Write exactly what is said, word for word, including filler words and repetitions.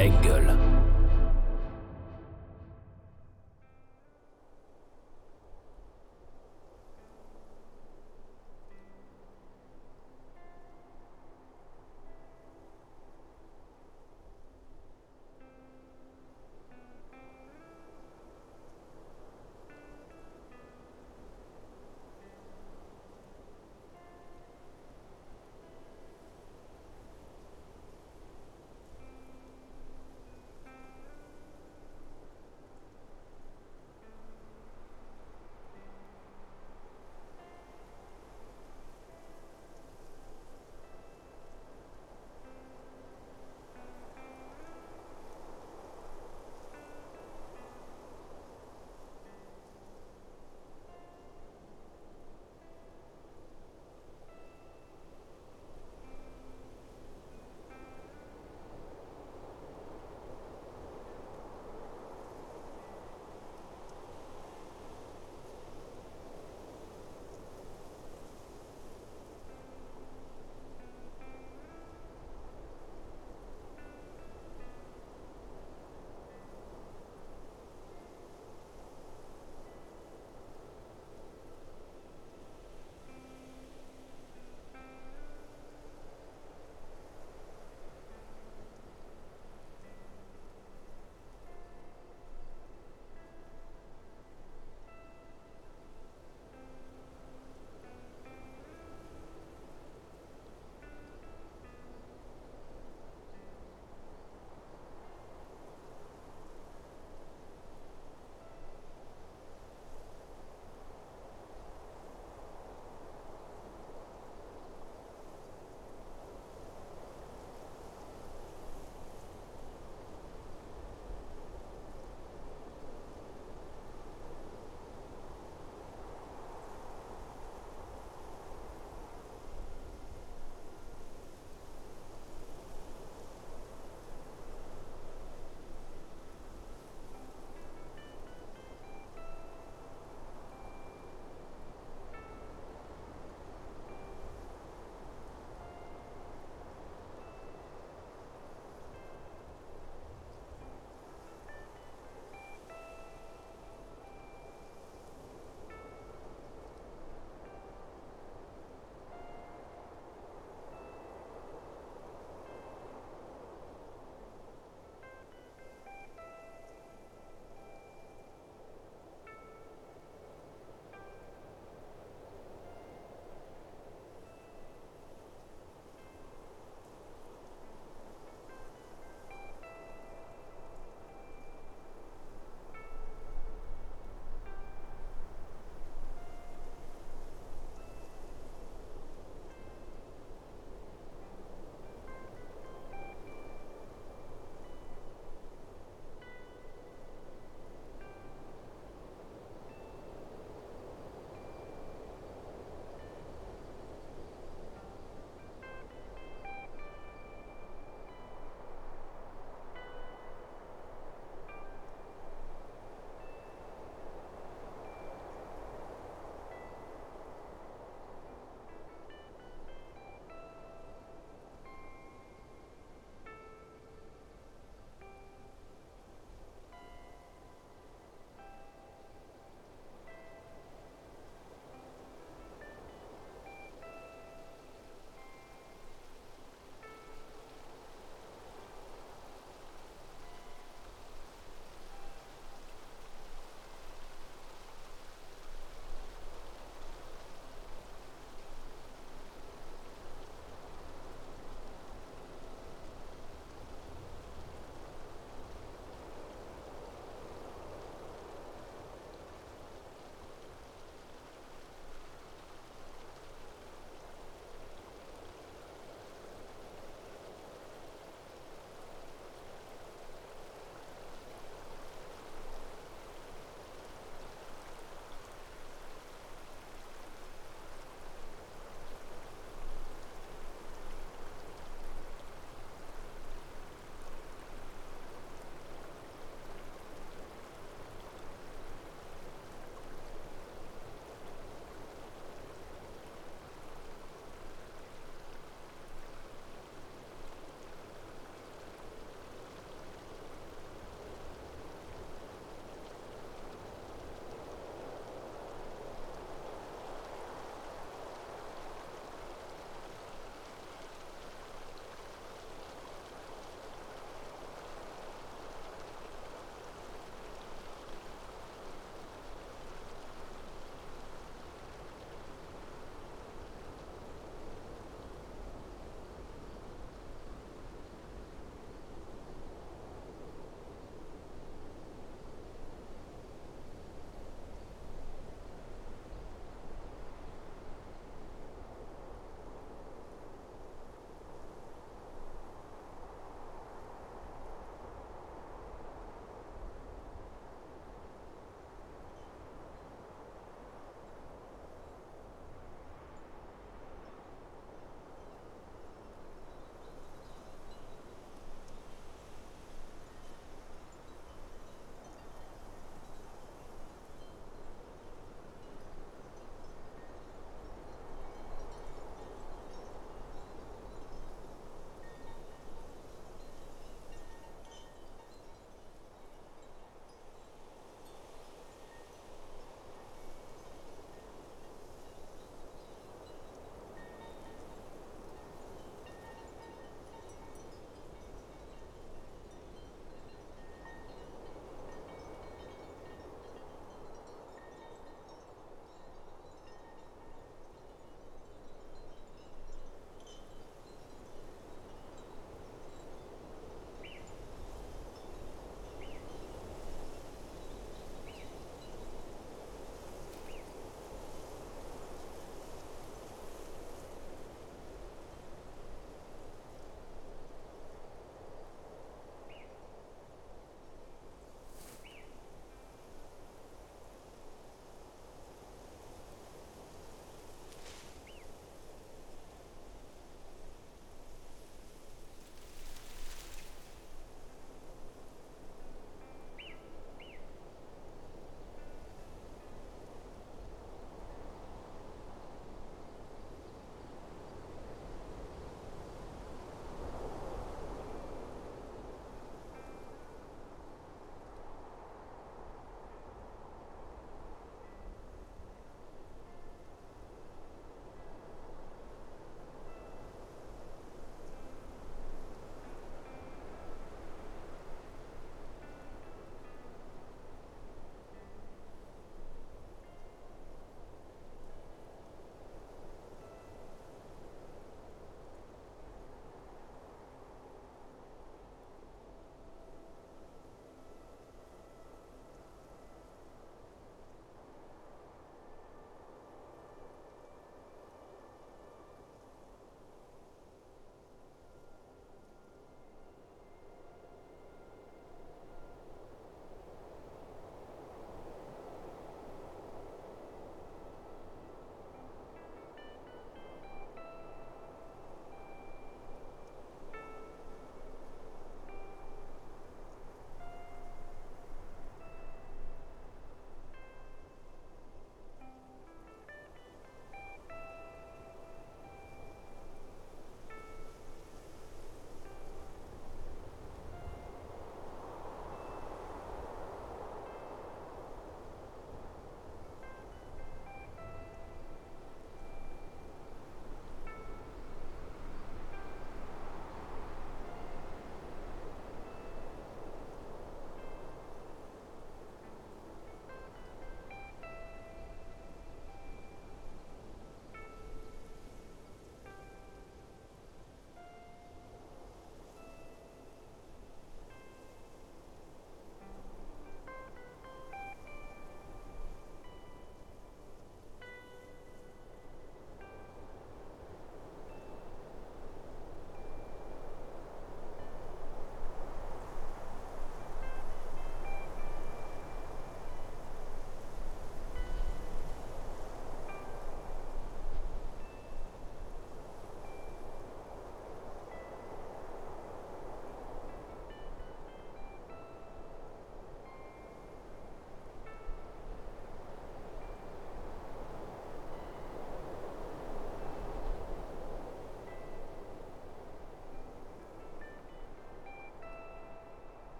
Engel.